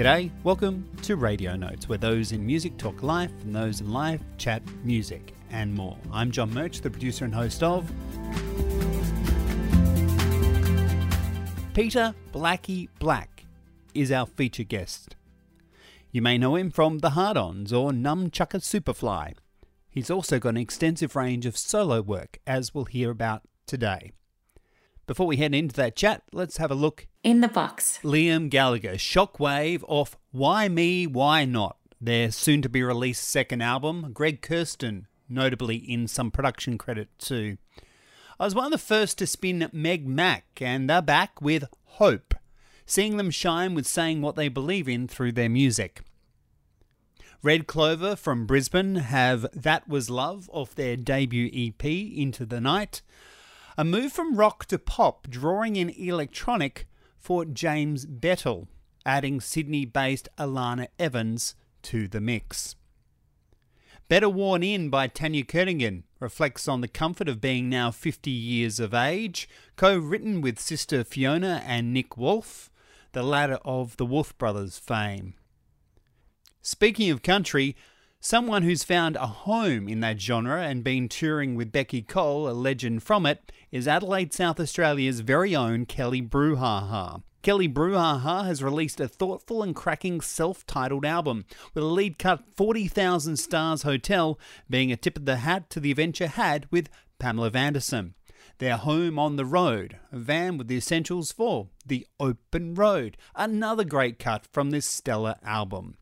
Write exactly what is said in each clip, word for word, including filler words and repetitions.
G'day, welcome to Radio Notes, where those in music talk life and those in life chat music and more. I'm John Murch, the producer and host of Peter Blackie Black is our feature guest. You may know him from The Hard-Ons or Nunchukka Superfly. He's also got an extensive range of solo work, as we'll hear about today. Before we head into that chat, let's have a look. In the box. Liam Gallagher, Shockwave off Why Me, Why Not, their soon-to-be-released second album. Greg Kirsten, notably in some production credit too. I was one of the first to spin Meg Mac, and they're back with Hope, seeing them shine with saying what they believe in through their music. Red Clover from Brisbane have That Was Love off their debut E P, Into the Night. A move from rock to pop, drawing in electronic for James Bettle, adding Sydney-based Alana Evans to the mix. Better Worn In by Tanya Kerningan reflects on the comfort of being now fifty years of age, co-written with sister Fiona and Nick Wolfe, the latter of the Wolfe Brothers fame. Speaking of country, someone who's found a home in that genre and been touring with Becky Cole, a legend from it, is Adelaide, South Australia's very own Kelly Brouhaha. Kelly Brouhaha has released a thoughtful and cracking self-titled album, with a lead cut forty thousand Stars Hotel being a tip of the hat to the adventure had with Pamela Vanderson. Their home on the road, a van with the essentials for The Open Road, another great cut from this stellar album.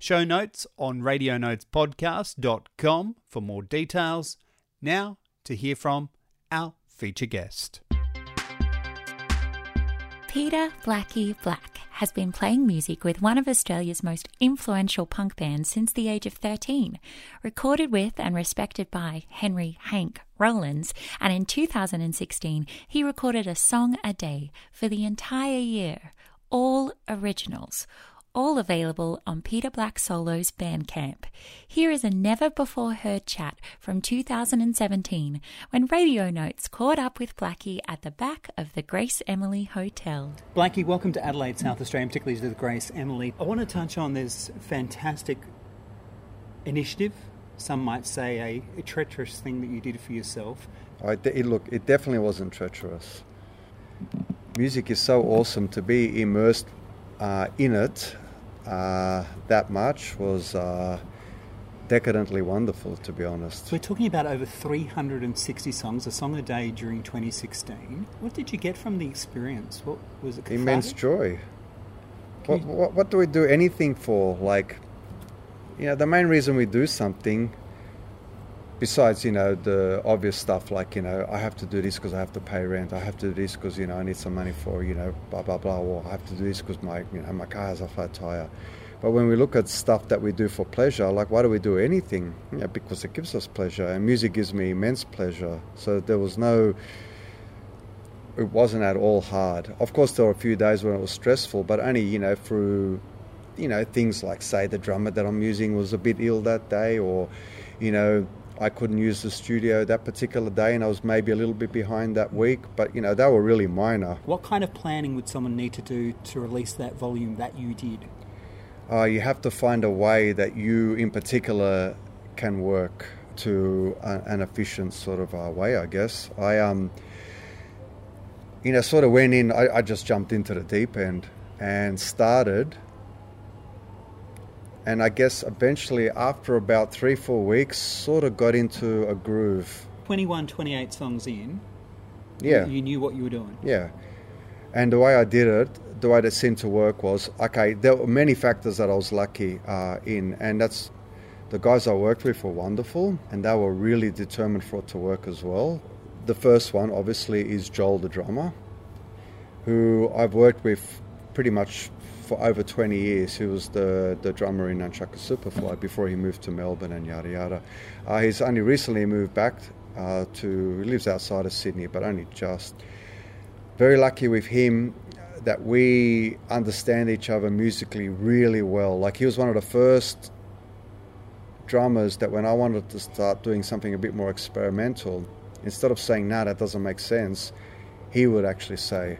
Show notes on radio notes podcast dot com for more details. Now to hear from our feature guest. Peter Blackie Black has been playing music with one of Australia's most influential punk bands since the age of thirteen, recorded with and respected by Henry Hank Rollins, and in two thousand sixteen he recorded a song a day for the entire year, all originals, all available on Peter Black Solo's Bandcamp. Here is a never-before-heard chat from two thousand seventeen when Radio Notes caught up with Blackie at the back of the Grace Emily Hotel. Blackie, welcome to Adelaide, South Australia, and particularly to the Grace Emily. I want to touch on this fantastic initiative, some might say a, a treacherous thing that you did for yourself. I de- it, look, it definitely wasn't treacherous. Music is so awesome to be immersed uh, in it. Uh, that much was uh, decadently wonderful, to be honest. We're talking about over three hundred sixty songs, a song a day during twenty sixteen. What did you get from the experience? What was it? Cathartic? Immense joy. What, you... what, what do we do anything for? Like, you know, the main reason we do something, besides, you know, the obvious stuff like, you know, I have to do this because I have to pay rent. I have to do this because, you know, I need some money for, you know, blah, blah, blah. Or I have to do this because my, you know, my car has a flat tire. But when we look at stuff that we do for pleasure, like, why do we do anything? Yeah, because it gives us pleasure. And music gives me immense pleasure. So there was no... It wasn't at all hard. Of course, there were a few days when it was stressful, but only, you know, through, you know, things like, say, the drummer that I'm using was a bit ill that day, or, you know... I couldn't use the studio that particular day and I was maybe a little bit behind that week, but, you know, they were really minor. What kind of planning would someone need to do to release that volume that you did? Uh, you have to find a way that you, in particular, can work to a, an efficient sort of uh, way, I guess. I, um, you know, sort of went in, I, I just jumped into the deep end and started... And I guess eventually, after about three, four weeks, sort of got into a groove. twenty-one, twenty-eight songs in. Yeah. You knew what you were doing. Yeah. And the way I did it, the way that seemed to work was, okay, there were many factors that I was lucky uh, in. And that's, the guys I worked with were wonderful. And they were really determined for it to work as well. The first one, obviously, is Joel, the drummer, who I've worked with pretty much for over twenty years. He was the, the drummer in Nunchukka Superfly before he moved to Melbourne and yada yada. Uh, he's only recently moved back uh, to, he lives outside of Sydney, but only just. Very lucky with him that we understand each other musically really well. Like, he was one of the first drummers that when I wanted to start doing something a bit more experimental, instead of saying, no, nah, that doesn't make sense, he would actually say,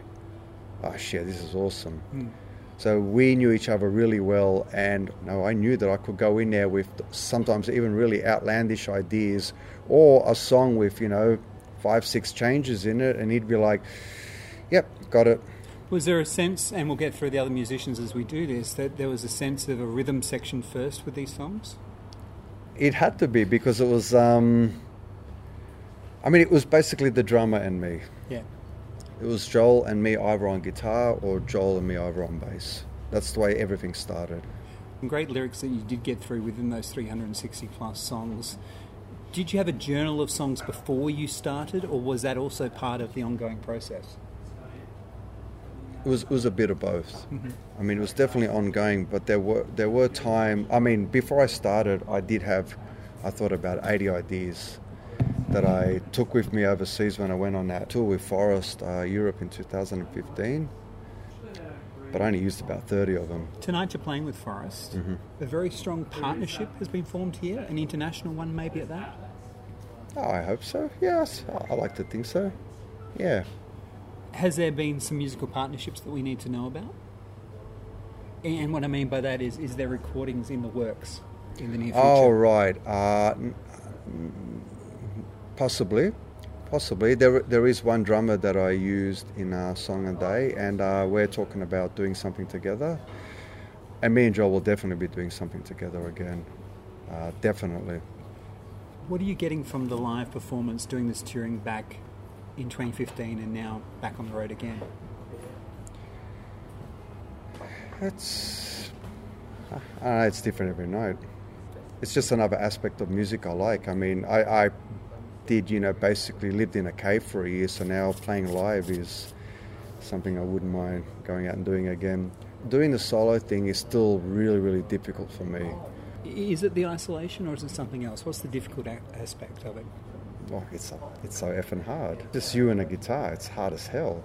oh shit, this is awesome. Mm. So we knew each other really well, and you know, I knew that I could go in there with sometimes even really outlandish ideas, or a song with, you know, five, six changes in it, and he'd be like, yep, got it. Was there a sense, and we'll get through the other musicians as we do this, that there was a sense of a rhythm section first with these songs? It had to be, because it was, um, I mean, it was basically the drummer and me. Yeah. It was Joel and me either on guitar, or Joel and me either on bass. That's the way everything started. Some great lyrics that you did get through within those three hundred sixty plus songs. Did you have a journal of songs before you started, or was that also part of the ongoing process? It was, it was a bit of both. Mm-hmm. I mean, it was definitely ongoing, but there were there were time. I mean, before I started, I did have, I thought about eighty ideas that I took with me overseas when I went on that tour with Forest, uh, Europe in two thousand fifteen. But I only used about thirty of them. Tonight you're playing with Forest. Mm-hmm. A very strong partnership has been formed here, an international one maybe at that? Oh, I hope so, yes. I, I like to think so, yeah. Has there been some musical partnerships that we need to know about? And what I mean by that is, is there recordings in the works in the near future? Oh, right. Uh, possibly. Possibly. There, there is one drummer that I used in uh, Song A Day, and uh, we're talking about doing something together. And me and Joel will definitely be doing something together again. Uh, definitely. What are you getting from the live performance doing this touring back in twenty fifteen and now back on the road again? It's, I don't know, it's different every night. It's just another aspect of music I like. I mean, I, I did, you know, basically lived in a cave for a year, so now playing live is something I wouldn't mind going out and doing again. Doing the solo thing is still really, really difficult for me. Is it the isolation or is it something else? What's the difficult a- aspect of it? Well, it's so, it's so effing hard. Just you and a guitar, it's hard as hell.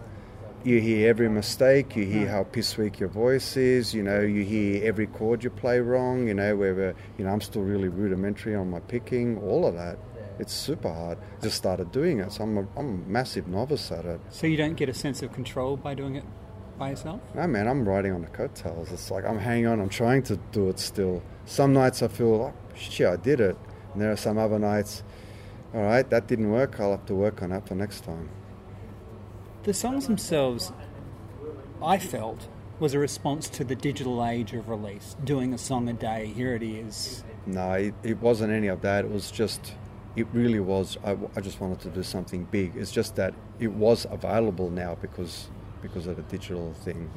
You hear every mistake, you hear how piss weak your voice is, you know, you hear every chord you play wrong, you know, whether, you know, I'm still really rudimentary on my picking, all of that. It's super hard. Just started doing it, so I'm a, I'm a massive novice at it. So you don't get a sense of control by doing it by yourself? No, man, I'm riding on the coattails. It's like I'm hanging on, I'm trying to do it still. Some nights I feel like, oh, shit, I did it. And there are some other nights, all right, that didn't work, I'll have to work on that for next time. The songs themselves, I felt, was a response to the digital age of release, doing a song a day, here it is. No, it, it wasn't any of that, it was just, it really was, I, I just wanted to do something big. It's just that it was available now because because of the digital thing.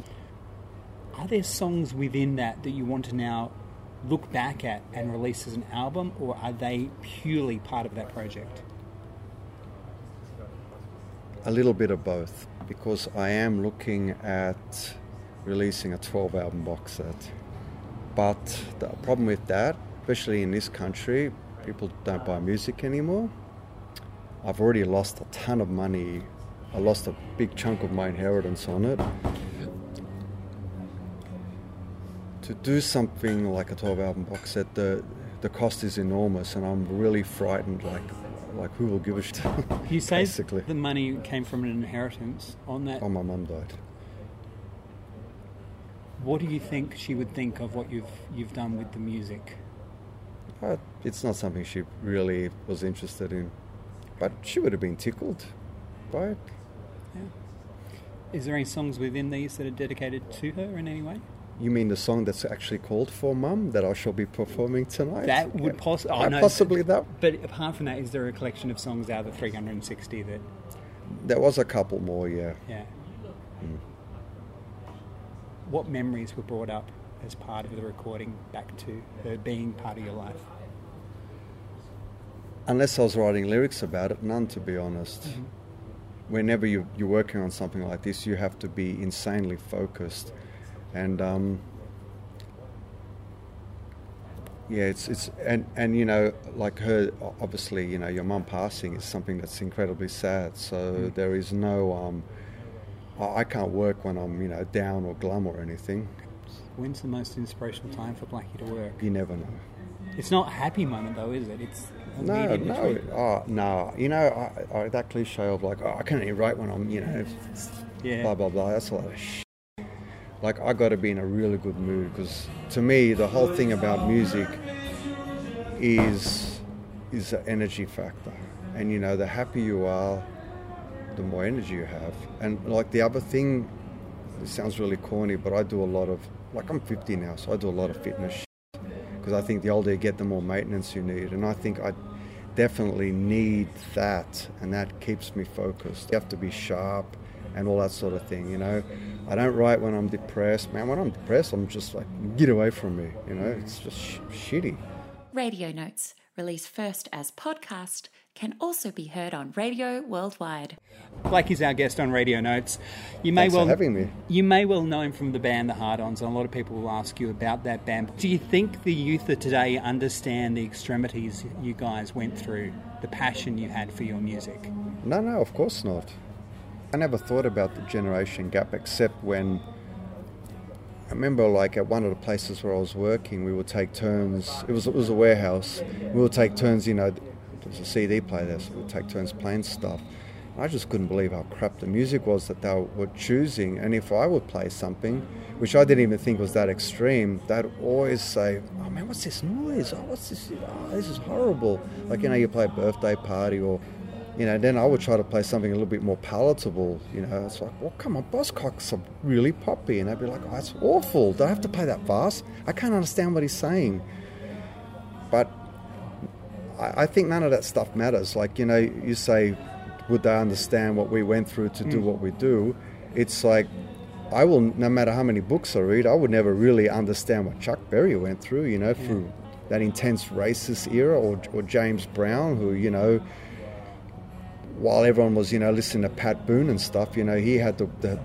Are there songs within that that you want to now look back at and release as an album, or are they purely part of that project? A little bit of both, because I am looking at releasing a twelve album box set. But the problem with that, especially in this country, people don't buy music anymore. I've already lost a ton of money. I lost a big chunk of my inheritance on it. To do something like a twelve album box set, the the cost is enormous, and I'm really frightened, like, like who will give a shit? You say basically the money came from an inheritance on that? Oh, my mum died. What do you think she would think of what you've you've done with the music? Uh, it's not something she really was interested in, but she would have been tickled by it. Yeah. Is there any songs within these that are dedicated to her in any way? You mean the song that's actually called For Mum that I shall be performing tonight? That would poss- oh, no, possibly... that. But apart from that, is there a collection of songs out of the three hundred sixty that... There was a couple more, yeah. Yeah. Mm. What memories were brought up as part of the recording back to her being part of your life? Unless I was writing lyrics about it, none, to be honest. Mm-hmm. Whenever you, you're working on something like this, you have to be insanely focused. And um, yeah, it's it's and, and you know, like her, obviously, you know, your mum passing is something that's incredibly sad. So mm. there is no, um, I, I can't work when I'm, you know, down or glum or anything. When's the most inspirational time for Blackie to work? You never know. It's not a happy moment though, is it? It's no, no, it, oh, no. You know, I, I, that cliche of like, oh, I can only write when I'm, you know, yeah. blah blah blah. That's a lot of shit. like, I got to be in a really good mood, because to me the whole thing about music is is the energy factor. And you know, the happier you are, the more energy you have. And like the other thing, it sounds really corny, but I do a lot of, like, I'm fifty now, so I do a lot of fitness shit, because I think the older you get, the more maintenance you need. And I think I definitely need that, and that keeps me focused. You have to be sharp and all that sort of thing, you know. I don't write when I'm depressed. Man, when I'm depressed, I'm just like, get away from me, you know. It's just sh- shitty. Radio Notes, released first as podcast, can also be heard on radio worldwide. Blake is our guest on Radio Notes. You may Thanks well, for having me. You may well know him from the band The Hard-Ons, and a lot of people will ask you about that band. Do you think the youth of today understand the extremities you guys went through, the passion you had for your music? No, no, of course not. I never thought about the generation gap, except when I remember, like, at one of the places where I was working, we would take turns. It was it was a warehouse. We would take turns, you know, there was a C D player there, so we would take turns playing stuff. And I just couldn't believe how crap the music was that they were choosing. And if I would play something, which I didn't even think was that extreme, they'd always say, oh man, what's this noise? Oh, what's this? Oh, this is horrible. Like, you know, you play Birthday Party or... You know, then I would try to play something a little bit more palatable, you know. It's like, well, come on, Buzzcocks are really poppy. And I'd be like, oh, that's awful. Do I have to play that fast? I can't understand what he's saying. But I, I think none of that stuff matters. Like, you know, you say, would they understand what we went through to do mm. what we do? It's like, I will, no matter how many books I read, I would never really understand what Chuck Berry went through, you know, mm. through that intense racist era, or, or James Brown, who, you know... While everyone was, you know, listening to Pat Boone and stuff, you know, he had the, the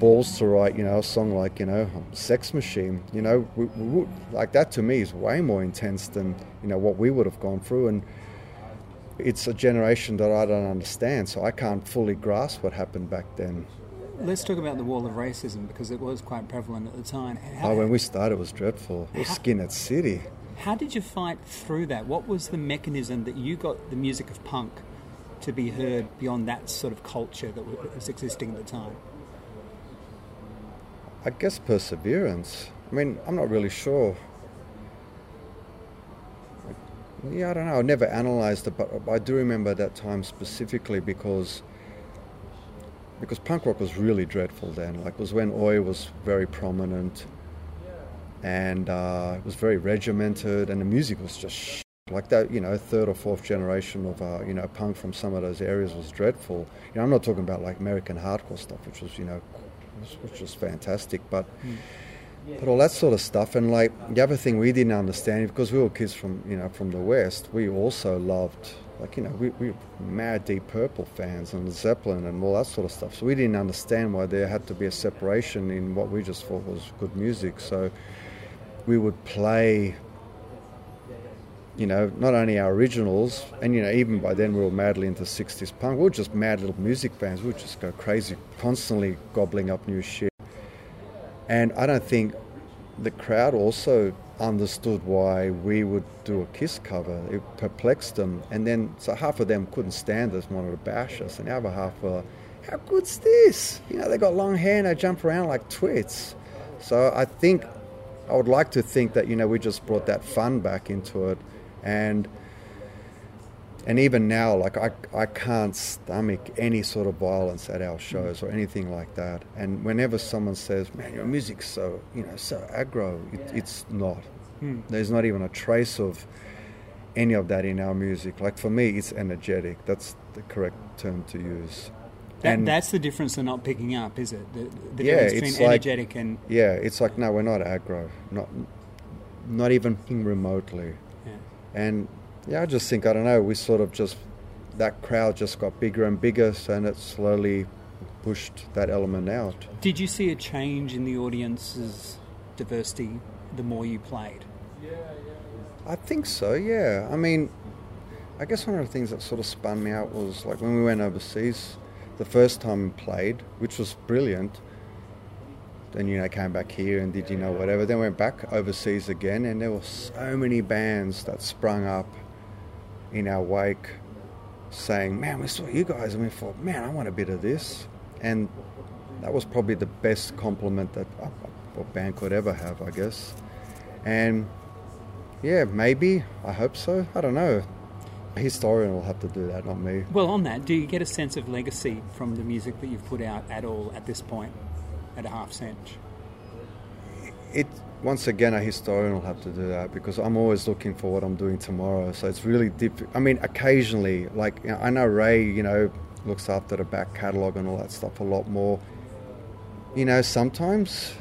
balls to write, you know, a song like, you know, Sex Machine. You know, we, we, like, that to me is way more intense than, you know, what we would have gone through. And it's a generation that I don't understand, so I can't fully grasp what happened back then. Let's talk about the wall of racism, because it was quite prevalent at the time. How, oh, when we started, it was dreadful. It was Skinhead City. How did you fight through that? What was the mechanism that you got the music of punk to be heard beyond that sort of culture that was existing at the time? I guess perseverance. I mean, I'm not really sure. Yeah, I don't know. I never analysed it, but I do remember that time specifically because because punk rock was really dreadful then. Like, it was when Oi was very prominent, and uh, it was very regimented, and the music was just sh- Like that, you know, third or fourth generation of, uh, you know, punk from some of those areas was dreadful. You know, I'm not talking about like American hardcore stuff, which was, you know, which was fantastic, but mm. but all that sort of stuff. And like the other thing we didn't understand, because we were kids from, you know, from the West, we also loved, like, you know, we, we were mad Deep Purple fans and Zeppelin and all that sort of stuff. So we didn't understand why there had to be a separation in what we just thought was good music. So we would play, you know, not only our originals, and, you know, even by then we were madly into sixties punk. We were just mad little music fans. We would just go crazy, constantly gobbling up new shit. And I don't think the crowd also understood why we would do a Kiss cover. It perplexed them. And then, so half of them couldn't stand us, wanted to bash us. And the other half were like, how good's this? You know, they got long hair and they jump around like twits. So I think, I would like to think that, you know, we just brought that fun back into it. And and even now, like, I, I can't stomach any sort of violence at our shows or anything like that. And whenever someone says, man, your music's so, you know, so aggro, it, it's not. Mm. There's not even a trace of any of that in our music. Like, for me, it's energetic. That's the correct term to use. That, and that's the difference they're not picking up, is it? The, the yeah, difference between, like, energetic and... Yeah, it's like, no, we're not aggro. Not, not even remotely. And yeah, I just think, I don't know, we sort of just, that crowd just got bigger and bigger, so, and it slowly pushed that element out. Did you see a change in the audience's diversity the more you played? I think so, yeah. I mean, I guess one of the things that sort of spun me out was, like, when we went overseas the first time we played, which was brilliant, then, you know, came back here and did, you know, whatever. Then went back overseas again, and there were so many bands that sprung up in our wake saying, man, we saw you guys and we thought, man, I want a bit of this. And that was probably the best compliment that a, a band could ever have, I guess. And yeah, maybe, I hope so, I don't know. A historian will have to do that, not me. Well, on that, do you get a sense of legacy from the music that you've put out at all at this point, at a half cent? It, once again, a historian will have to do that, because I'm always looking for what I'm doing tomorrow. So it's really difficult. I mean, occasionally, like, you know, I know Ray, you know, looks after the back catalogue and all that stuff a lot more. You know, sometimes,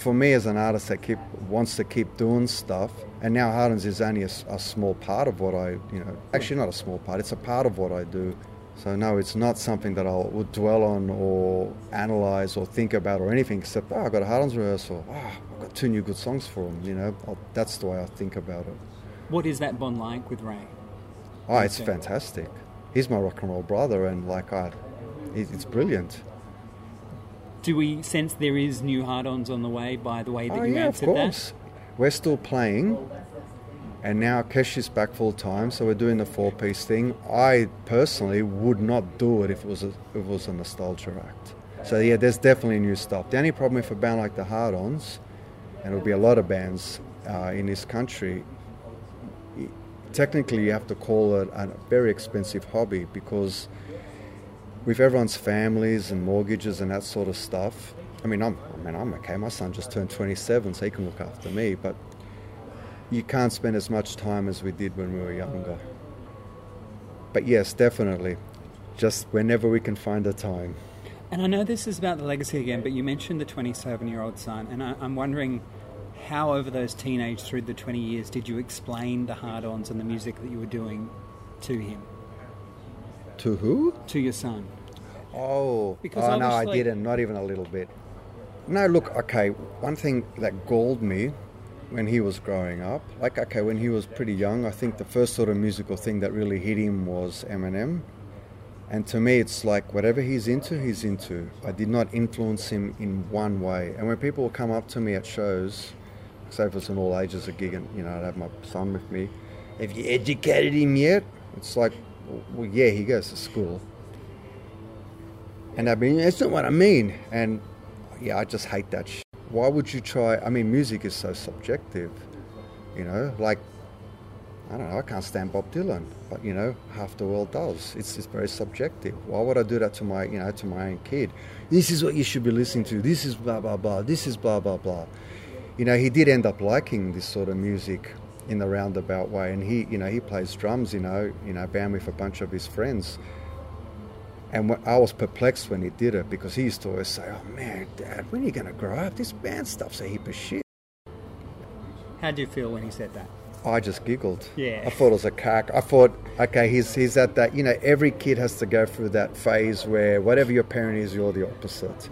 for me as an artist that keep wants to keep doing stuff, and now Hard-Ons is only a, a small part of what I, you know, actually not a small part, it's a part of what I do. So no, it's not something that I would dwell on or analyse or think about or anything, except, oh, I've got a Hard-Ons rehearsal, oh, I've got two new good songs for them, you know. I'll, that's the way I think about it. What is that bond like with Ray? Oh, it's fantastic. He's my rock and roll brother, and like, I, it's brilliant. Do we sense there is new Hard-Ons on the way by the way that oh, you yeah, answered that? Oh, yeah, of course. That? We're still playing, and now Kesh is back full-time, so we're doing the four-piece thing. I personally would not do it if it was a, if it was a nostalgia act. So, yeah, there's definitely new stuff. The only problem with a band like the Hard-Ons, and it'll be a lot of bands uh, in this country, technically you have to call it a very expensive hobby, because with everyone's families and mortgages and that sort of stuff, I mean, I'm, I mean, I'm okay. My son just turned twenty-seven, so he can look after me. But you can't spend as much time as we did when we were younger. But yes, definitely, just whenever we can find the time. And I know this is about the legacy again, but you mentioned the twenty-seven-year-old son, and I, I'm wondering how over those teenage through the twenty years did you explain the Hard-Ons and the music that you were doing to him? To who? To your son. Oh, because oh no, I didn't, not even a little bit. No, look, okay, one thing that galled me when he was growing up, like, okay, when he was pretty young, I think the first sort of musical thing that really hit him was Eminem. And to me, it's like, whatever he's into, he's into. I did not influence him in one way. And when people would come up to me at shows, say if it's an all-ages a gig and, you know, I'd have my son with me, have you educated him yet? It's like, well, yeah, he goes to school. And I mean, that's not what I mean. And yeah, I just hate that shit. Why would you try? I mean, music is so subjective, you know, like, I don't know, I can't stand Bob Dylan, but you know, half the world does. It's it's very subjective. Why would I do that to my, you know, to my own kid? This is what you should be listening to. This is blah, blah, blah. This is blah, blah, blah. You know, he did end up liking this sort of music in the roundabout way, and he, you know, he plays drums, you know, you know, band with a bunch of his friends. And when, I was perplexed when he did it, because he used to always say, "Oh man, Dad, when are you going to grow up? This band stuff's a heap of shit." How do you feel when he said that? I just giggled. Yeah, I thought it was a cack. I thought, okay, he's he's at that. You know, every kid has to go through that phase where whatever your parent is, you're the opposite.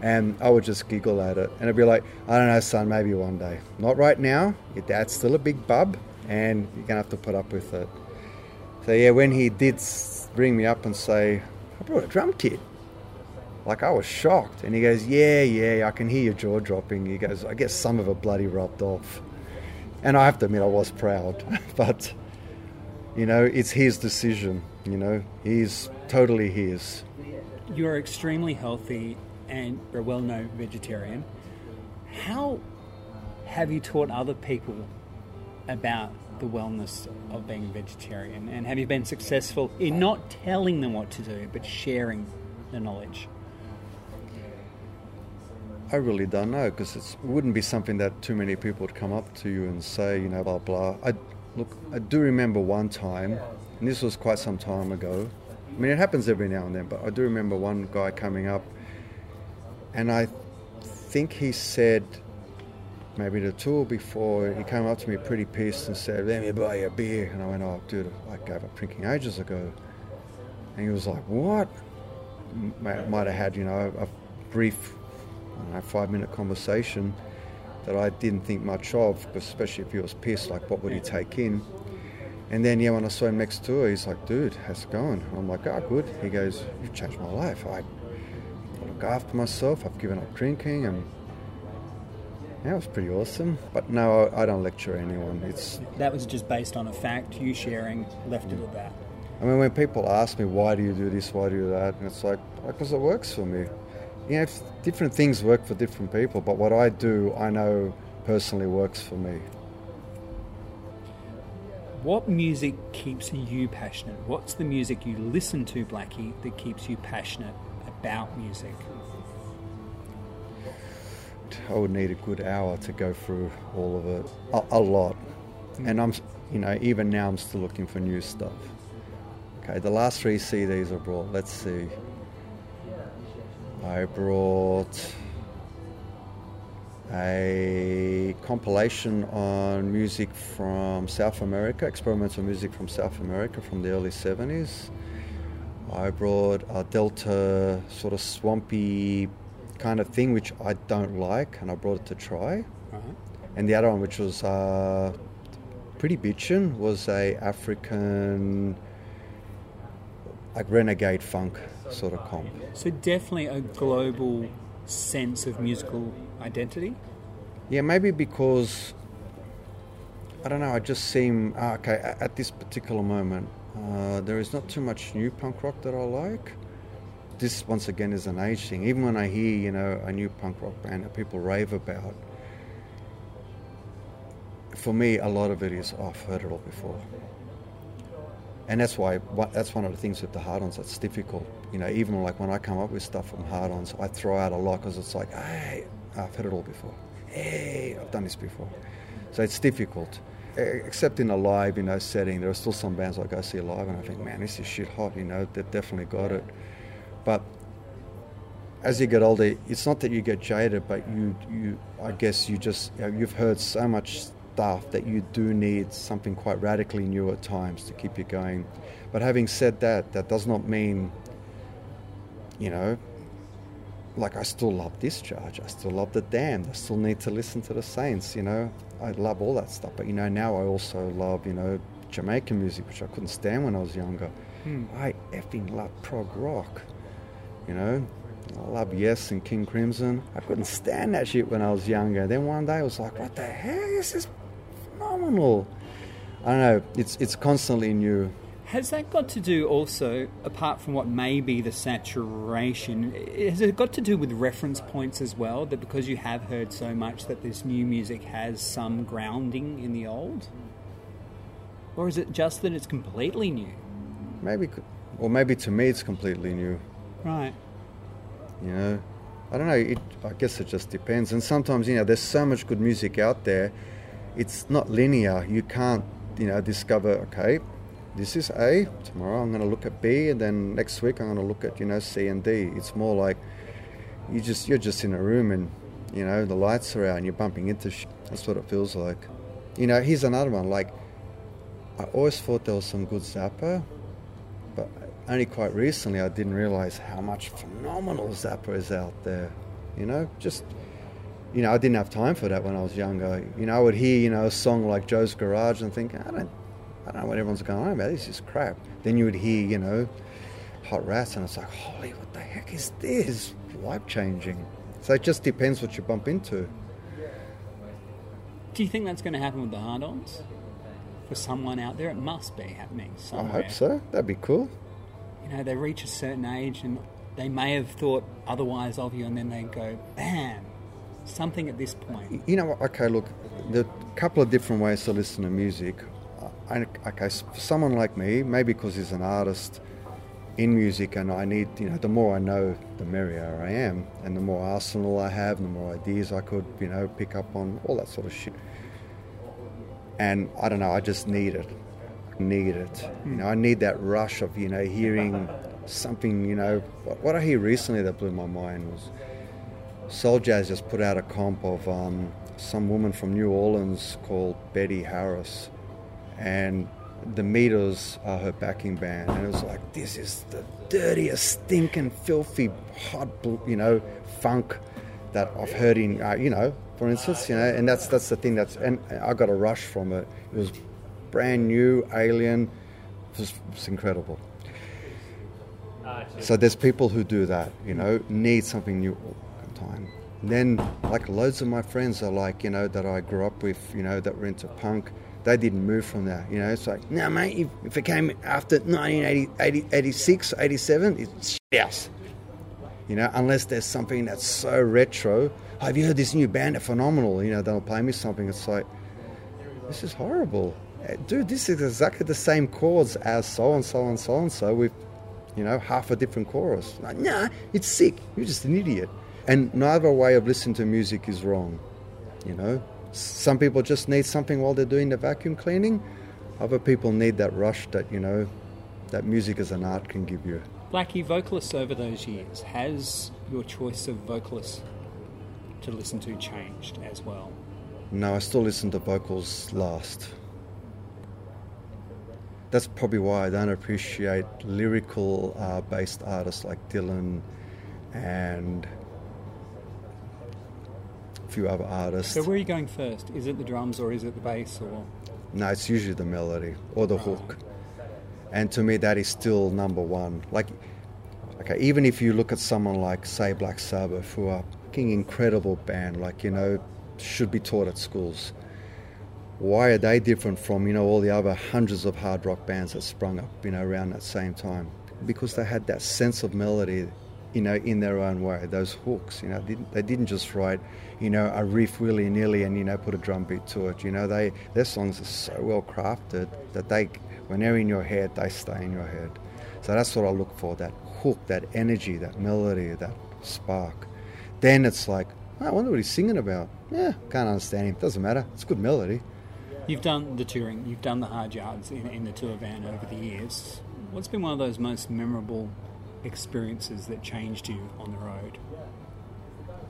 And I would just giggle at it. And I'd be like, I don't know, son, maybe one day. Not right now. Your dad's still a big bub, and you're going to have to put up with it. So, yeah, when he did bring me up and say, I brought a drum kit. Like, I was shocked. And he goes, yeah, yeah, I can hear your jaw dropping. He goes, I guess some of it bloody rubbed off. And I have to admit, I was proud. But, you know, it's his decision, you know. He's totally his. You're extremely healthy and a well-known vegetarian. How have you taught other people about the wellness of being a vegetarian? And have you been successful in not telling them what to do, but sharing the knowledge? I really don't know, because it wouldn't be something that too many people would come up to you and say, you know, blah, blah. I, look, I do remember one time, and this was quite some time ago. I mean, it happens every now and then, but I do remember one guy coming up, and I think he said, maybe the tour before, he came up to me pretty pissed and said, let me buy you a beer. And I went, oh, dude, I gave up drinking ages ago. And he was like, what? Might have had, you know, a brief, I don't know, five-minute conversation that I didn't think much of, because especially if he was pissed, like, what would he take in? And then, yeah, when I saw him next tour, he's like, dude, how's it going? And I'm like, oh, good. He goes, you've changed my life. I look after myself, I've given up drinking, and yeah, it was pretty awesome. But no, I, I don't lecture anyone. It's that was just based on a fact, you sharing, left it at that. I mean, when people ask me, why do you do this, why do you do that, and it's like, because it works for me. you know, different things work for different people, but what I do, I know personally works for me. What music keeps you passionate? What's the music you listen to, Blackie, that keeps you passionate about music? I would need a good hour to go through all of it, a, a lot. Mm. And I'm, you know, even now I'm still looking for new stuff. Okay, the last three C Ds I brought, let's see. I brought a compilation on music from South America, experimental music from South America from the early seventies. I brought a Delta sort of swampy kind of thing, which I don't like, and I brought it to try. Uh-huh. And the other one, which was uh, pretty bitchin', was a African, like renegade funk sort of comp. So definitely a global sense of musical identity? Yeah, maybe because, I don't know, I just seem, ah, okay, at this particular moment, uh, there is not too much new punk rock that I like. This, once again, is an age thing. Even when I hear, you know, a new punk rock band that people rave about, for me, a lot of it is, oh, I've heard it all before. And that's why, that's one of the things with the Hard-Ons that's difficult. You know, even like when I come up with stuff from Hard-Ons, I throw out a lot because it's like, hey, I've heard it all before. Hey, I've done this before. So it's difficult. Except in a live, you know, setting, there are still some bands like I see live and I think, man, this is shit hot, you know, they've definitely got it. But as you get older, it's not that you get jaded, but you, you I guess you just, you know, you've heard so much stuff that you do need something quite radically new at times to keep you going. But having said that, that does not mean, you know, like I still love Discharge, I still love The Damned, I still need to listen to The Saints, you know. I love all that stuff. But, you know, now I also love, you know, Jamaican music, which I couldn't stand when I was younger. Hmm. I effing love prog rock. You know, I love Yes and King Crimson. I couldn't stand that shit when I was younger. Then one day I was like, what the hell? This is phenomenal. I don't know, it's it's constantly new. Has that got to do also, apart from what may be the saturation, has it got to do with reference points as well? That because you have heard so much that this new music has some grounding in the old? Or is it just that it's completely new? Maybe, or maybe to me it's completely new. Right. You know, I don't know, it, I guess it just depends. And sometimes, you know, there's so much good music out there, it's not linear. You can't, you know, discover, okay, this is A, tomorrow I'm going to look at B, and then next week I'm going to look at, you know, C and D. It's more like you just, you're just in a room and, you know, the lights are out and you're bumping into shit. That's what it feels like. You know, here's another one. Like, I always thought there was some good Zappa, but only quite recently I didn't realise how much phenomenal Zappa is out there. You know, just, you know, I didn't have time for that when I was younger. You know, I would hear, you know, a song like Joe's Garage and think, I don't I don't know what everyone's going on about, this is crap. Then you would hear, you know, Hot Rats and it's like, holy, what the heck is this? Life changing. So it just depends what you bump into. Do you think that's going to happen with the Hard-Ons? For someone out there, it must be happening somewhere. I hope so, that'd be cool. You know, they reach a certain age and they may have thought otherwise of you, and then they go, bam, something at this point. You know, okay, look, there are a couple of different ways to listen to music. I, okay, for someone like me, maybe because he's an artist in music and I need, you know, the more I know, the merrier I am, and the more arsenal I have, the more ideas I could, you know, pick up on, all that sort of shit. And I don't know, I just need it. need it you know I need that rush of, you know, hearing something. You know what I hear recently that blew my mind was Soul Jazz just put out a comp of um some woman from New Orleans called Betty Harris, and the Meters are her backing band, and it was like, this is the dirtiest, stinking, filthy, hot, you know, funk that I've heard in uh, you know, for instance, you know. And that's that's the thing that's, and I got a rush from it. It was brand new, alien, it's, it's incredible. So there's people who do that, you know, need something new all the time. And then, like, loads of my friends are like, you know, that I grew up with, you know, that were into punk, they didn't move from that, you know. It's like, no, mate, if it came after nineteen eighty-six, eighty-seven, it's shit house. you know, unless there's something that's so retro. Oh, have you heard this new band? They're phenomenal. You know, they'll play me something. It's like, this is horrible. Dude, this is exactly the same chords as so-and-so and so-and-so with, you know, half a different chorus. Like, nah, it's sick. You're just an idiot. And neither way of listening to music is wrong, you know. Some people just need something while they're doing the vacuum cleaning. Other people need that rush that, you know, that music as an art can give you. Blackie, vocalists over those years, has your choice of vocalists to listen to changed as well? No, I still listen to vocals last. That's probably why I don't appreciate lyrical uh, based artists like Dylan and a few other artists. So where are you going first? Is it the drums or is it the bass? Or no, it's usually the melody or the hook. And to me, that is still number one. Like, okay, even if you look at someone like, say, Black Sabbath, who are a fucking incredible band, like, you know, should be taught at schools. Why are they different from, you know, all the other hundreds of hard rock bands that sprung up, you know, around that same time? Because they had that sense of melody, you know, in their own way, those hooks, you know. Didn't, they didn't just write, you know, a riff willy-nilly and, you know, put a drum beat to it. You know, they their songs are so well crafted that they, when they're in your head, they stay in your head. So that's what I look for, that hook, that energy, that melody, that spark. Then it's like, oh, I wonder what he's singing about. Yeah, can't understand him. Doesn't matter. It's a good melody. You've done the touring, you've done the hard yards in, in the tour van over the years. What's been one of those most memorable experiences that changed you on the road?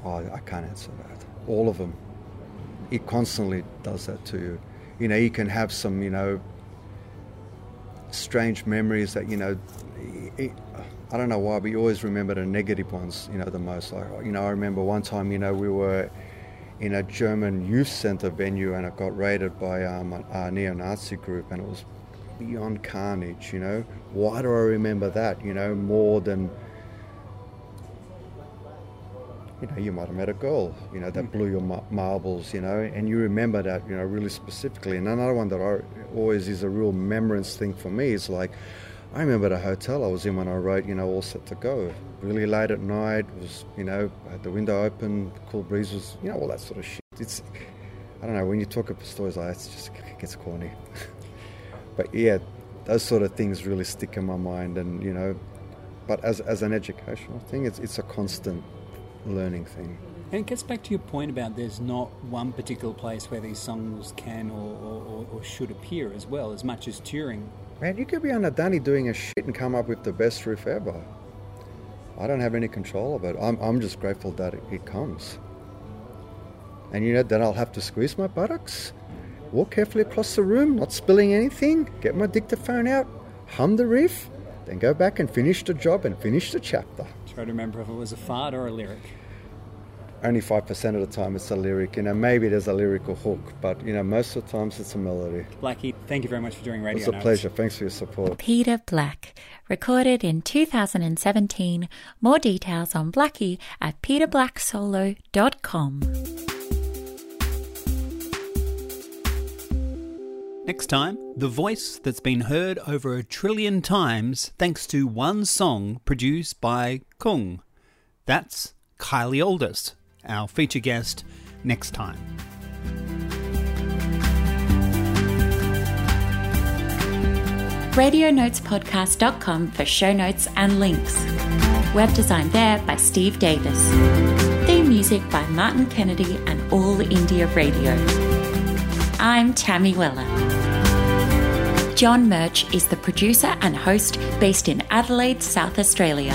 Oh, I can't answer that. All of them. It constantly does that to you. You know, you can have some, you know, strange memories that, you know, it, I don't know why, but you always remember the negative ones, you know, the most. Like, you know, I remember one time, you know, we were in a German youth centre venue and it got raided by um, a neo-Nazi group and it was beyond carnage, you know. Why do I remember that, you know, more than, you know, you might have met a girl, you know, that blew your mar- marbles, you know, and you remember that, you know, really specifically. And another one that I, always is a real remembrance thing for me is like, I remember the hotel I was in when I wrote, you know, All Set to Go. Really late at night, was, you know, I had the window open, the cool breeze was, you know, all that sort of shit. It's, I don't know, when you talk about stories like that, it just gets corny. But yeah, those sort of things really stick in my mind and, you know, but as as an educational thing, it's it's a constant learning thing. And it gets back to your point about there's not one particular place where these songs can or, or, or should appear as well, as much as touring. Man, you could be on a dunny doing a shit and come up with the best riff ever. I don't have any control of it. I'm I'm just grateful that it, it comes. And you know that I'll have to squeeze my buttocks, walk carefully across the room, not spilling anything, get my dictaphone out, hum the riff, then go back and finish the job and finish the chapter. Try to remember if it was a fart or a lyric. Only five percent of the time it's a lyric. You know, maybe there's a lyrical hook, but, you know, most of the times it's a melody. Blackie, thank you very much for doing Radio Notes. It's a pleasure. Thanks for your support. Peter Black, recorded in two thousand seventeen. More details on Blackie at peter black solo dot com. Next time, the voice that's been heard over a trillion times thanks to one song produced by Kung. That's Kylie Aldis, our feature guest, next time. radio notes podcast dot com for show notes and links. Web design there by Steve Davis. Theme music by Martin Kennedy and All India Radio. I'm Tammy Weller. John Murch is the producer and host based in Adelaide, South Australia.